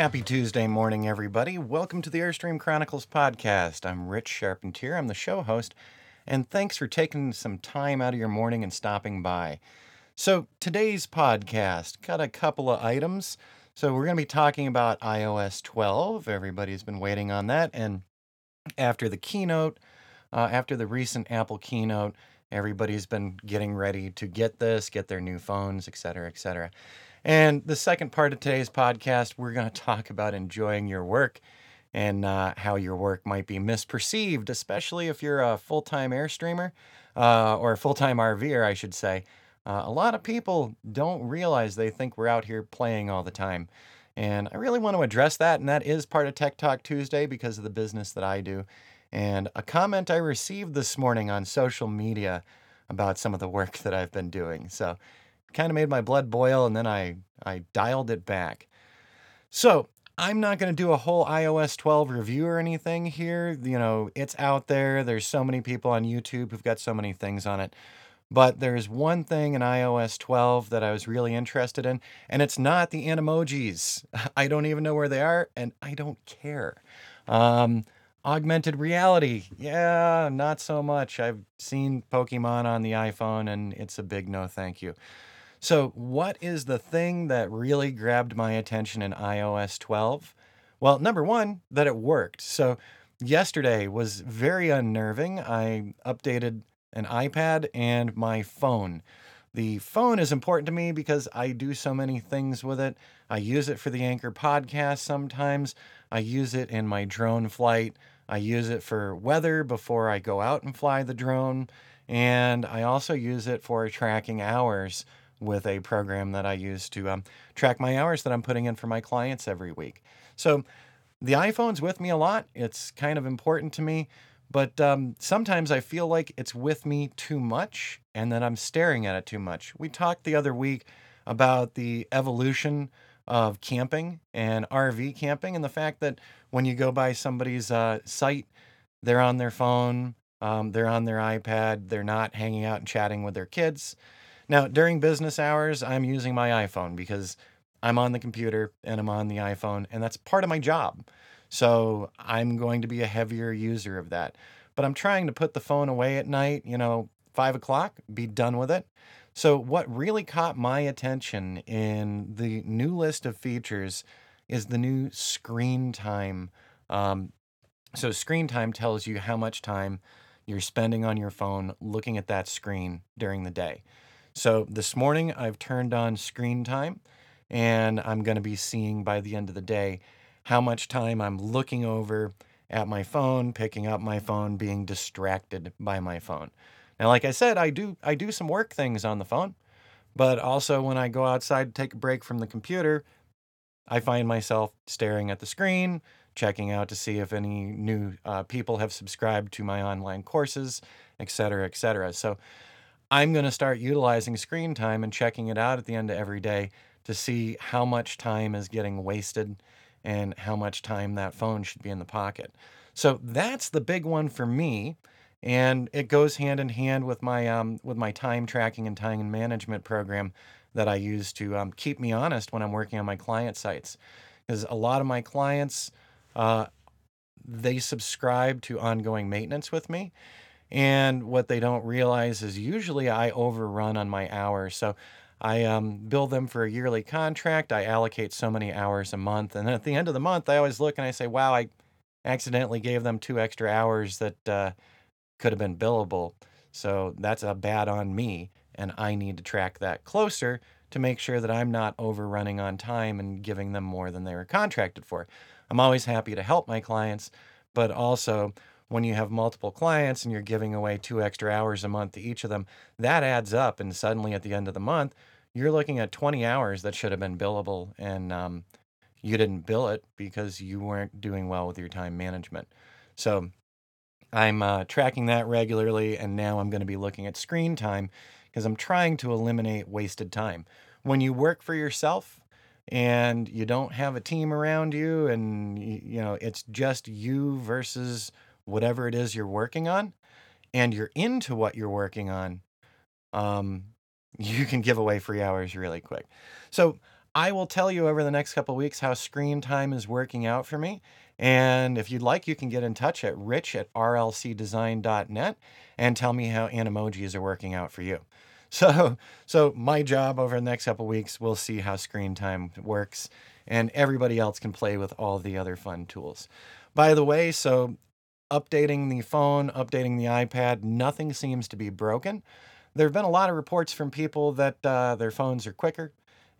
Happy Tuesday morning, everybody. Welcome to the Airstream Chronicles podcast. I'm Rich Charpentier. I'm the show host, and thanks for taking some time out of your morning and stopping by. So today's podcast got a couple of items. So we're going to be talking about iOS 12. Everybody's been waiting on that. And after the keynote, after the recent Apple keynote, everybody's been getting ready to get this, get their new phones, et cetera, et cetera. And the second part of today's podcast, we're going to talk about enjoying your work and how your work might be misperceived, especially if you're a full-time Airstreamer or a full-time RVer, I should say. A lot of people don't realize they think we're out here playing all the time. And I really want to address that, and that is part of Tech Talk Tuesday because of the business that I do. And a comment I received this morning on social media about some of the work that I've been doing. So kind of made my blood boil, and then I dialed it back. So I'm not going to do a whole iOS 12 review or anything here. You know, it's out there. There's so many people on YouTube who've got so many things on it. But there's one thing in iOS 12 that I was really interested in, and it's not the animojis. I don't even know where they are, and I don't care. Augmented reality. Yeah, not so much. I've seen Pokémon on the iPhone, and it's a big no thank you. So what is the thing that really grabbed my attention in iOS 12? Well, number one, that it worked. So yesterday was very unnerving. I updated an iPad and my phone. The phone is important to me because I do so many things with it. I use it for the Anchor podcast sometimes. I use it in my drone flight. I use it for weather before I go out and fly the drone. And I also use it for tracking hours with a program that I use to track my hours that I'm putting in for my clients every week. So the iPhone's with me a lot. It's kind of important to me, but sometimes I feel like it's with me too much and that I'm staring at it too much. We talked the other week about the evolution of camping and RV camping and the fact that when you go by somebody's site, they're on their phone, they're on their iPad, they're not hanging out and chatting with their kids. Now, during business hours, I'm using my iPhone because I'm on the computer and I'm on the iPhone, and that's part of my job. So I'm going to be a heavier user of that. But I'm trying to put the phone away at night, 5 o'clock, be done with it. So what really caught my attention in the new list of features is the new Screen Time. So Screen Time tells you how much time you're spending on your phone looking at that screen during the day. So this morning I've turned on Screen Time, and I'm going to be seeing by the end of the day how much time I'm looking over at my phone, picking up my phone, being distracted by my phone. Now, like I said, I do some work things on the phone, but also when I go outside to take a break from the computer, I find myself staring at the screen, checking out to see if any new people have subscribed to my online courses, et cetera, et cetera. So I'm going to start utilizing Screen Time and checking it out at the end of every day to see how much time is getting wasted and how much time that phone should be in the pocket. So that's the big one for me, and it goes hand in hand with my time tracking and time management program that I use to keep me honest when I'm working on my client sites, because a lot of my clients, they subscribe to ongoing maintenance with me, and what they don't realize is usually I overrun on my hours. So I bill them for a yearly contract. I allocate so many hours a month. And then at the end of the month, I always look and I say, wow, I accidentally gave them 2 extra hours that could have been billable. So that's a bad on me. And I need to track that closer to make sure that I'm not overrunning on time and giving them more than they were contracted for. I'm always happy to help my clients, but also when you have multiple clients and you're giving away 2 extra hours a month to each of them, that adds up. And suddenly at the end of the month, you're looking at 20 hours that should have been billable, and you didn't bill it because you weren't doing well with your time management. So I'm tracking that regularly, and now I'm going to be looking at Screen Time because I'm trying to eliminate wasted time. When you work for yourself and you don't have a team around you and it's just you versus whatever it is you're working on, and you're into what you're working on, you can give away free hours really quick. So I will tell you over the next couple of weeks how Screen Time is working out for me. And if you'd like, you can get in touch at rich@rlcdesign.net and tell me how Animojis are working out for you. So my job over the next couple of weeks, we'll see how Screen Time works, and everybody else can play with all the other fun tools. By the way, so updating the phone, updating the iPad, nothing seems to be broken. There have been a lot of reports from people that their phones are quicker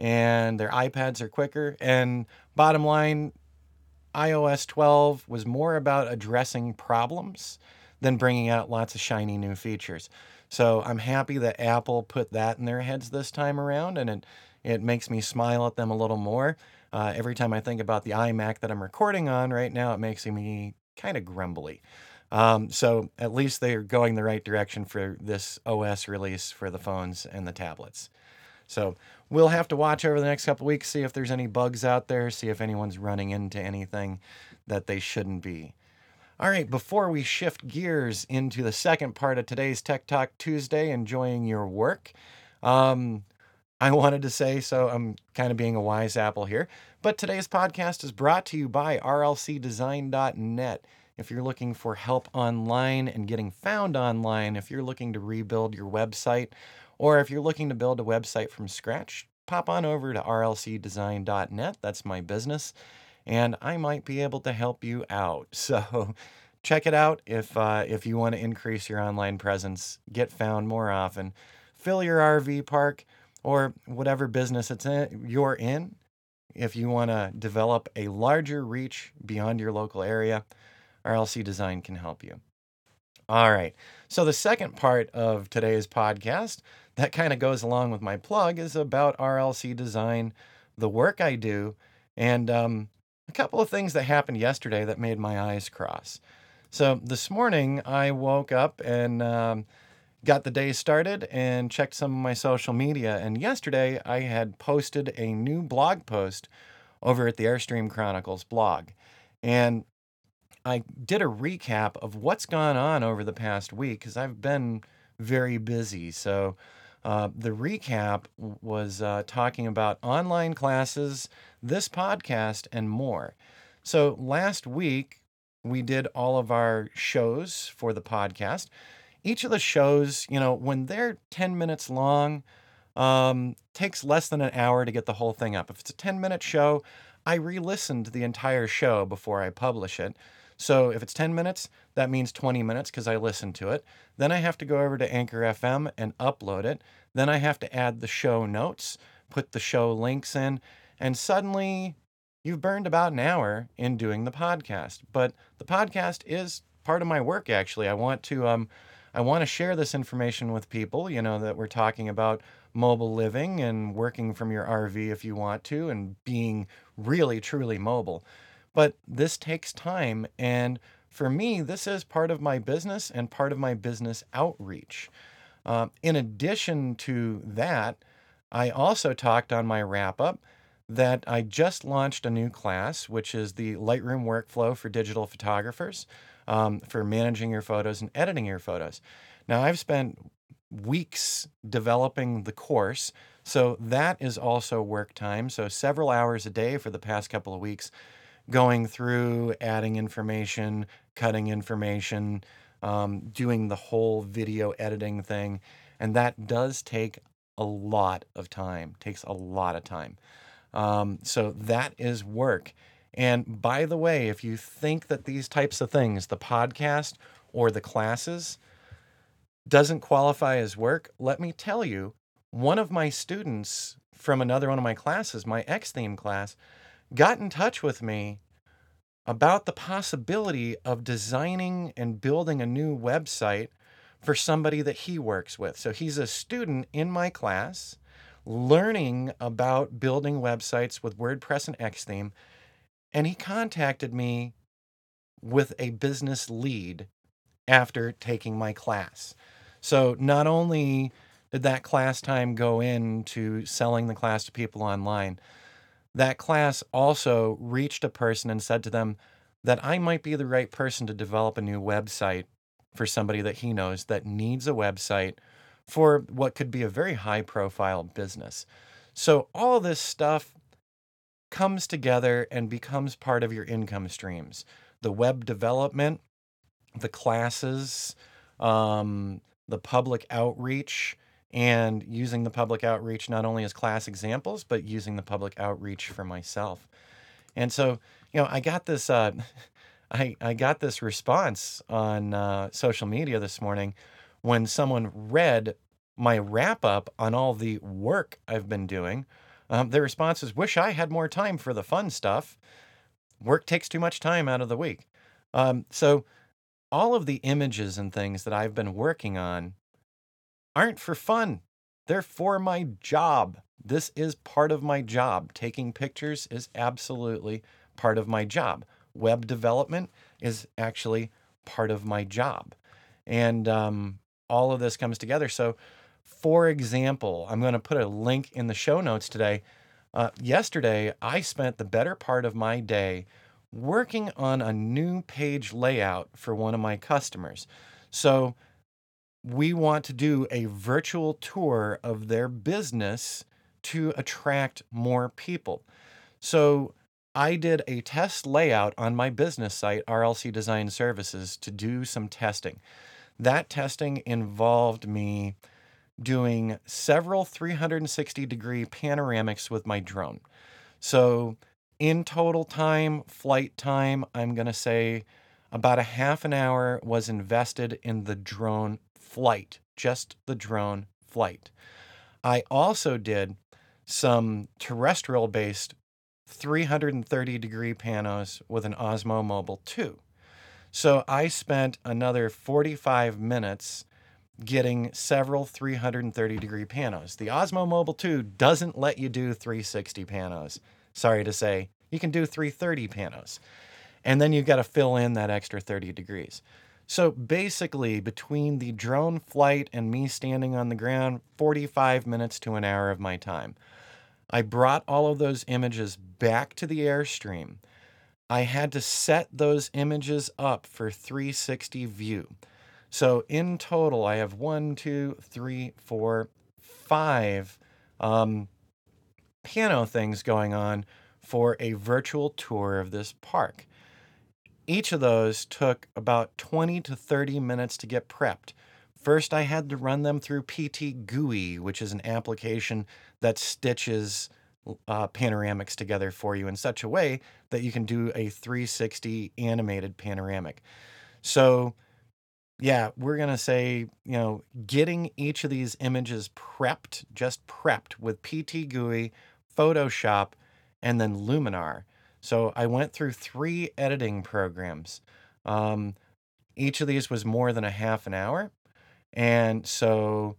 and their iPads are quicker. And bottom line, iOS 12 was more about addressing problems than bringing out lots of shiny new features. So I'm happy that Apple put that in their heads this time around, and it makes me smile at them a little more. Every time I think about the iMac that I'm recording on right now, it makes me kind of grumbly. So at least they're going the right direction for this OS release for the phones and the tablets. So we'll have to watch over the next couple of weeks, see if there's any bugs out there, see if anyone's running into anything that they shouldn't be. All right, before we shift gears into the second part of today's Tech Talk Tuesday, enjoying your work, I wanted to say, so I'm kind of being a wise apple here, but today's podcast is brought to you by rlcdesign.net. If you're looking for help online and getting found online, if you're looking to rebuild your website, or if you're looking to build a website from scratch, pop on over to rlcdesign.net. That's my business, and I might be able to help you out. So check it out if you want to increase your online presence, get found more often, fill your RV park, or whatever business you're in. If you want to develop a larger reach beyond your local area, RLC Design can help you. All right. So the second part of today's podcast that kind of goes along with my plug is about RLC Design, the work I do, and a couple of things that happened yesterday that made my eyes cross. So this morning I woke up and got the day started and checked some of my social media. And yesterday I had posted a new blog post over at the Airstream Chronicles blog. And I did a recap of what's gone on over the past week because I've been very busy. So the recap was talking about online classes, this podcast, and more. So last week, we did all of our shows for the podcast. Each of the shows, you know, when they're 10 minutes long, takes less than an hour to get the whole thing up. If it's a 10-minute show, I re-listened to the entire show before I publish it. So if it's 10 minutes, that means 20 minutes because I listened to it. Then I have to go over to Anchor FM and upload it. Then I have to add the show notes, put the show links in, and suddenly you've burned about an hour in doing the podcast. But the podcast is part of my work, actually. I want to share this information with people, you know, that we're talking about mobile living and working from your RV if you want to and being really, truly mobile. But this takes time, and for me, this is part of my business and part of my business outreach. In addition to that, I also talked on my wrap-up that I just launched a new class, which is the Lightroom Workflow for Digital Photographers, for managing your photos and editing your photos. Now, I've spent weeks developing the course, so that is also work time, so several hours a day for the past couple of weeks, going through, adding information, cutting information, doing the whole video editing thing. And that does take a lot of time, takes a lot of time. So that is work. And by the way, if you think that these types of things, the podcast or the classes, doesn't qualify as work, let me tell you, one of my students from another one of my classes, my X-Theme class, got in touch with me about the possibility of designing and building a new website for somebody that he works with. So he's a student in my class learning about building websites with WordPress and X-Theme, and he contacted me with a business lead after taking my class. So not only did that class time go into selling the class to people online, that class also reached a person and said to them that I might be the right person to develop a new website for somebody that he knows that needs a website for what could be a very high-profile business. So all this stuff comes together and becomes part of your income streams. The web development, the classes, the public outreach, and using the public outreach not only as class examples, but using the public outreach for myself. And so, you know, I got this I got this response on social media this morning when someone read my wrap up on all the work I've been doing. Their response is, wish I had more time for the fun stuff. Work takes too much time out of the week. So all of the images and things that I've been working on aren't for fun. They're for my job. This is part of my job. Taking pictures is absolutely part of my job. Web development is actually part of my job. And all of this comes together. So, for example, I'm going to put a link in the show notes today. Yesterday, I spent the better part of my day working on a new page layout for one of my customers. So we want to do a virtual tour of their business to attract more people. So I did a test layout on my business site, RLC Design Services, to do some testing. That testing involved me doing several 360-degree panoramics with my drone. So in total time, flight time, I'm going to say about a half an hour was invested in the drone flight, just the drone flight. I also did some terrestrial-based 330-degree panos with an Osmo Mobile 2. So I spent another 45 minutes getting several 330-degree panos. The Osmo Mobile 2 doesn't let you do 360 panos. Sorry to say, you can do 330 panos. And then you've got to fill in that extra 30 degrees. So basically, between the drone flight and me standing on the ground, 45 minutes to an hour of my time. I brought all of those images back to the Airstream. I had to set those images up for 360 view. So in total, I have 5 pano things going on for a virtual tour of this park. Each of those took about 20 to 30 minutes to get prepped. First, I had to run them through PT GUI, which is an application that stitches panoramics together for you in such a way that you can do a 360 animated panoramic. So yeah, we're going to say, you know, getting each of these images prepped, just prepped with PT GUI, Photoshop, and then Luminar. So I went through 3 editing programs. Each of these was more than a half an hour. And so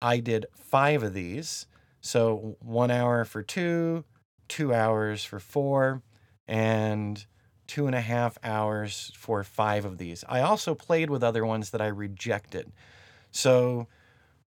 I did 5 of these. So 1 hour for 2 hours for 4, and 2.5 hours for 5 of these. I also played with other ones that I rejected. So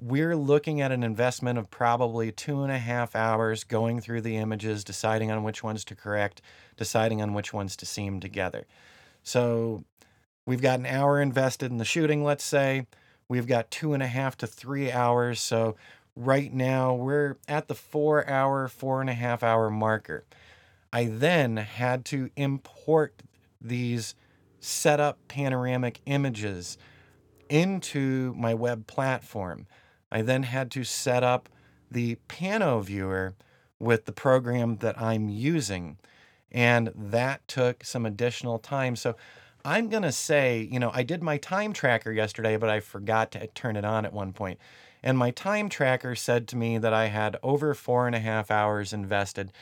we're looking at an investment of probably 2.5 hours going through the images, deciding on which ones to correct, deciding on which ones to seam together. So we've got an hour invested in the shooting, let's say. We've got 2.5 to 3 hours. So right now we're at the 4.5 hour marker. I then had to import these setup panoramic images into my web platform. I then had to set up the Pano Viewer with the program that I'm using. And that took some additional time. So I'm going to say, you know, I did my time tracker yesterday, but I forgot to turn it on at one point. And my time tracker said to me that I had over 4.5 hours invested.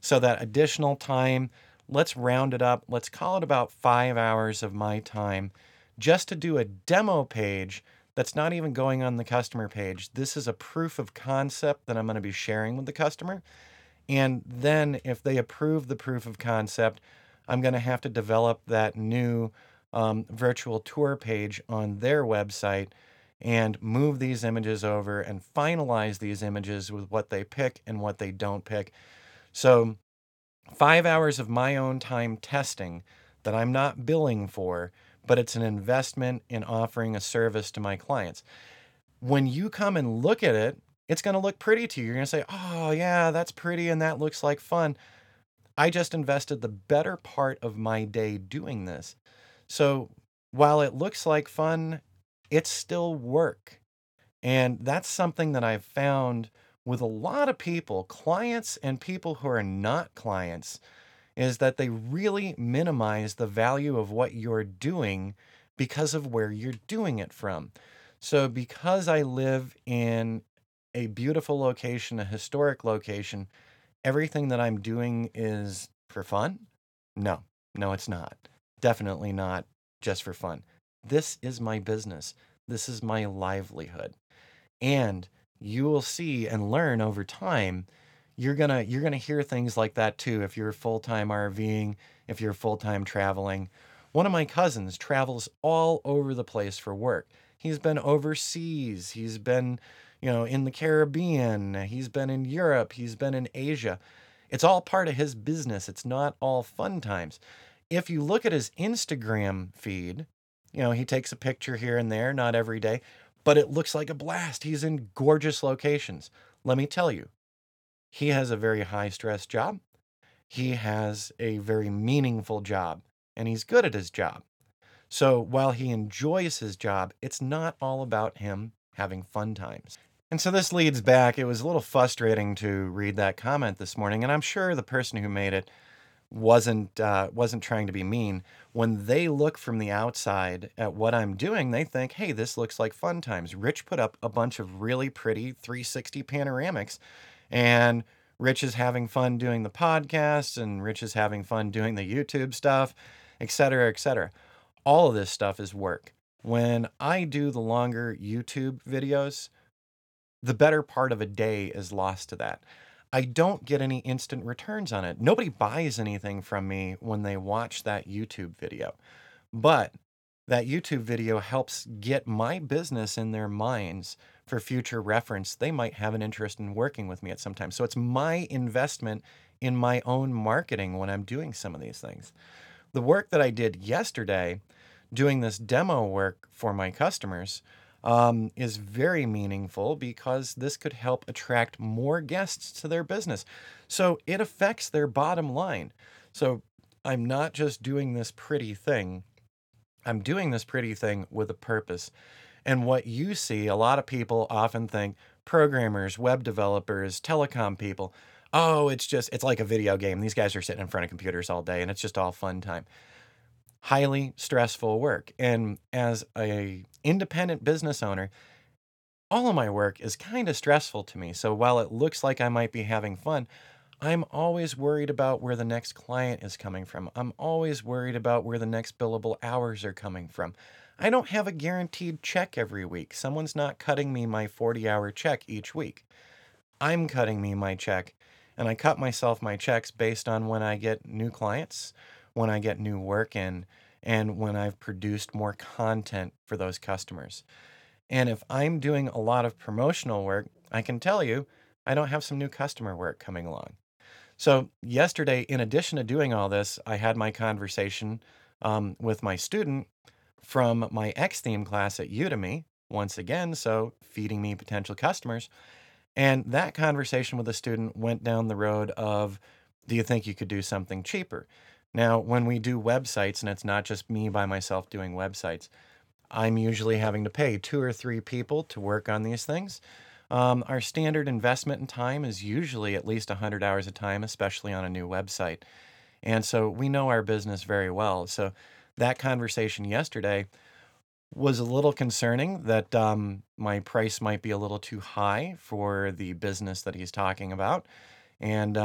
So that additional time, let's round it up. Let's call it about 5 hours of my time just to do a demo page that's not even going on the customer page. This is a proof of concept that I'm going to be sharing with the customer. And then if they approve the proof of concept, I'm going to have to develop that new virtual tour page on their website and move these images over and finalize these images with what they pick and what they don't pick. So 5 hours of my own time testing that I'm not billing for, but it's an investment in offering a service to my clients. When you come and look at it, it's going to look pretty to you. You're going to say, oh yeah, that's pretty and that looks like fun. I just invested the better part of my day doing this. So while it looks like fun, it's still work. And that's something that I've found with a lot of people, clients and people who are not clients, is that they really minimize the value of what you're doing because of where you're doing it from. So because I live in a beautiful location, a historic location, everything that I'm doing is for fun? No, it's not. Definitely not just for fun. This is my business. This is my livelihood. And you will see and learn over time, you're gonna hear things like that too. If you're full-time RVing, if you're full-time traveling. One of my cousins travels all over the place for work. He's been overseas. He's been, in the Caribbean. He's been in Europe. He's been in Asia. It's all part of his business. It's not all fun times. If you look at his Instagram feed, he takes a picture here and there, not every day, but it looks like a blast. He's in gorgeous locations. Let me tell you, he has a very high stress job. He has a very meaningful job, and he's good at his job. So while he enjoys his job, it's not all about him having fun times. And so this leads back. It was a little frustrating to read that comment this morning, and I'm sure the person who made it wasn't trying to be mean. When they look from the outside at what I'm doing, they think, hey, this looks like fun times. Rich put up a bunch of really pretty 360 panoramics, and Rich is having fun doing the podcast, and Rich is having fun doing the YouTube stuff, et cetera, et cetera. All of this stuff is work. When I do the longer YouTube videos, the better part of a day is lost to that. I don't get any instant returns on it. Nobody buys anything from me when they watch that YouTube video. But that YouTube video helps get my business in their minds for future reference. They might have an interest in working with me at some time. So it's my investment in my own marketing when I'm doing some of these things. The work that I did yesterday doing this demo work for my customers is very meaningful because this could help attract more guests to their business. So it affects their bottom line. So I'm not just doing this pretty thing. I'm doing this pretty thing with a purpose. And what you see, a lot of people often think programmers, web developers, telecom people, oh, it's like a video game. These guys are sitting in front of computers all day and it's just all fun time. Highly stressful work. And as an independent business owner, all of my work is kind of stressful to me. So while it looks like I might be having fun, I'm always worried about where the next client is coming from. I'm always worried about where the next billable hours are coming from. I don't have a guaranteed check every week. Someone's not cutting me my 40-hour check each week. I'm cutting me my check, and I cut myself my checks based on when I get new clients, when I get new work in, and when I've produced more content for those customers. And if I'm doing a lot of promotional work, I can tell you, I don't have some new customer work coming along. So yesterday, in addition to doing all this, I had my conversation with my student from my X-Theme class at Udemy, once again, so feeding me potential customers. And that conversation with the student went down the road of, do you think you could do something cheaper? Now, when we do websites, and it's not just me by myself doing websites, I'm usually having to pay 2 or 3 people to work on these things. Our standard investment in time is usually at least 100 hours of time, especially on a new website. And so we know our business very well. So that conversation yesterday was a little concerning that my price might be a little too high for the business that he's talking about. And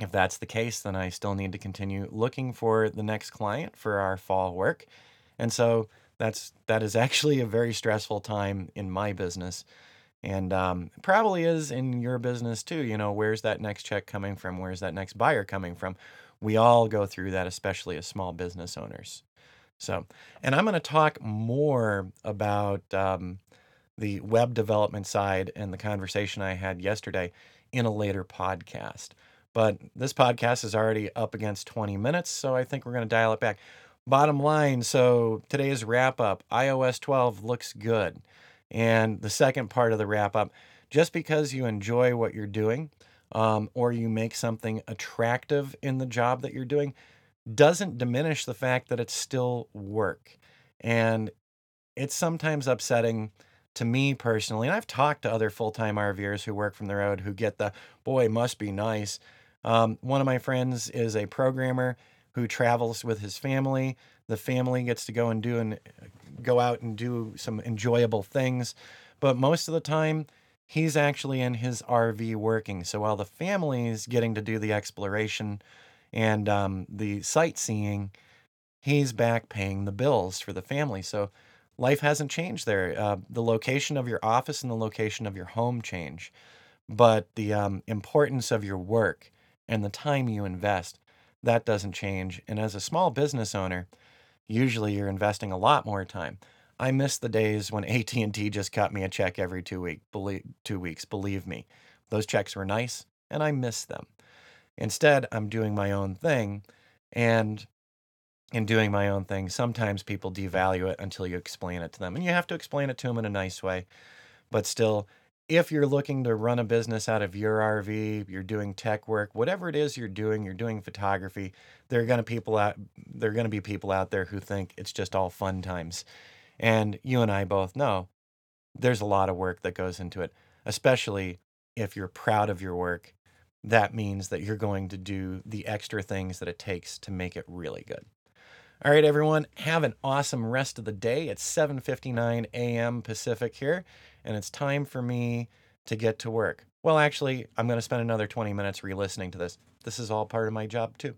if that's the case, then I still need to continue looking for the next client for our fall work. And so that is actually a very stressful time in my business. And probably is in your business too. Where's that next check coming from? Where's that next buyer coming from? We all go through that, especially as small business owners. So, and I'm going to talk more about the web development side and the conversation I had yesterday in a later podcast. But this podcast is already up against 20 minutes, so I think we're going to dial it back. Bottom line, so today's wrap-up, iOS 12 looks good. And the second part of the wrap-up, just because you enjoy what you're doing, or you make something attractive in the job that you're doing, doesn't diminish the fact that it's still work. And it's sometimes upsetting to me personally. And I've talked to other full-time RVers who work from the road who get the, boy, must be nice. One of my friends is a programmer who travels with his family. The family gets to go out and do some enjoyable things. But most of the time, he's actually in his RV working. So while the family is getting to do the exploration and the sightseeing, he's back paying the bills for the family. So life hasn't changed there. The location of your office and the location of your home change. But the importance of your work and the time you invest, that doesn't change. And as a small business owner, usually you're investing a lot more time. I miss the days when AT&T just cut me a check every 2 weeks, believe me. Those checks were nice, and I miss them. Instead, I'm doing my own thing, and in doing my own thing, sometimes people devalue it until you explain it to them. And you have to explain it to them in a nice way. But still, if you're looking to run a business out of your RV, you're doing tech work, whatever it is you're doing photography, there are going to be people out there who think it's just all fun times. And you and I both know there's a lot of work that goes into it, especially if you're proud of your work. That means that you're going to do the extra things that it takes to make it really good. All right, everyone, have an awesome rest of the day. It's 7:59 a.m. Pacific here, and it's time for me to get to work. Well, actually, I'm going to spend another 20 minutes re-listening to this. This is all part of my job, too.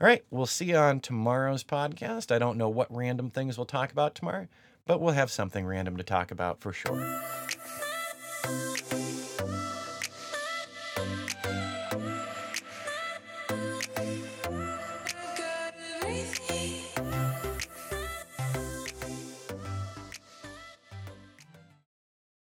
All right, we'll see you on tomorrow's podcast. I don't know what random things we'll talk about tomorrow, but we'll have something random to talk about for sure.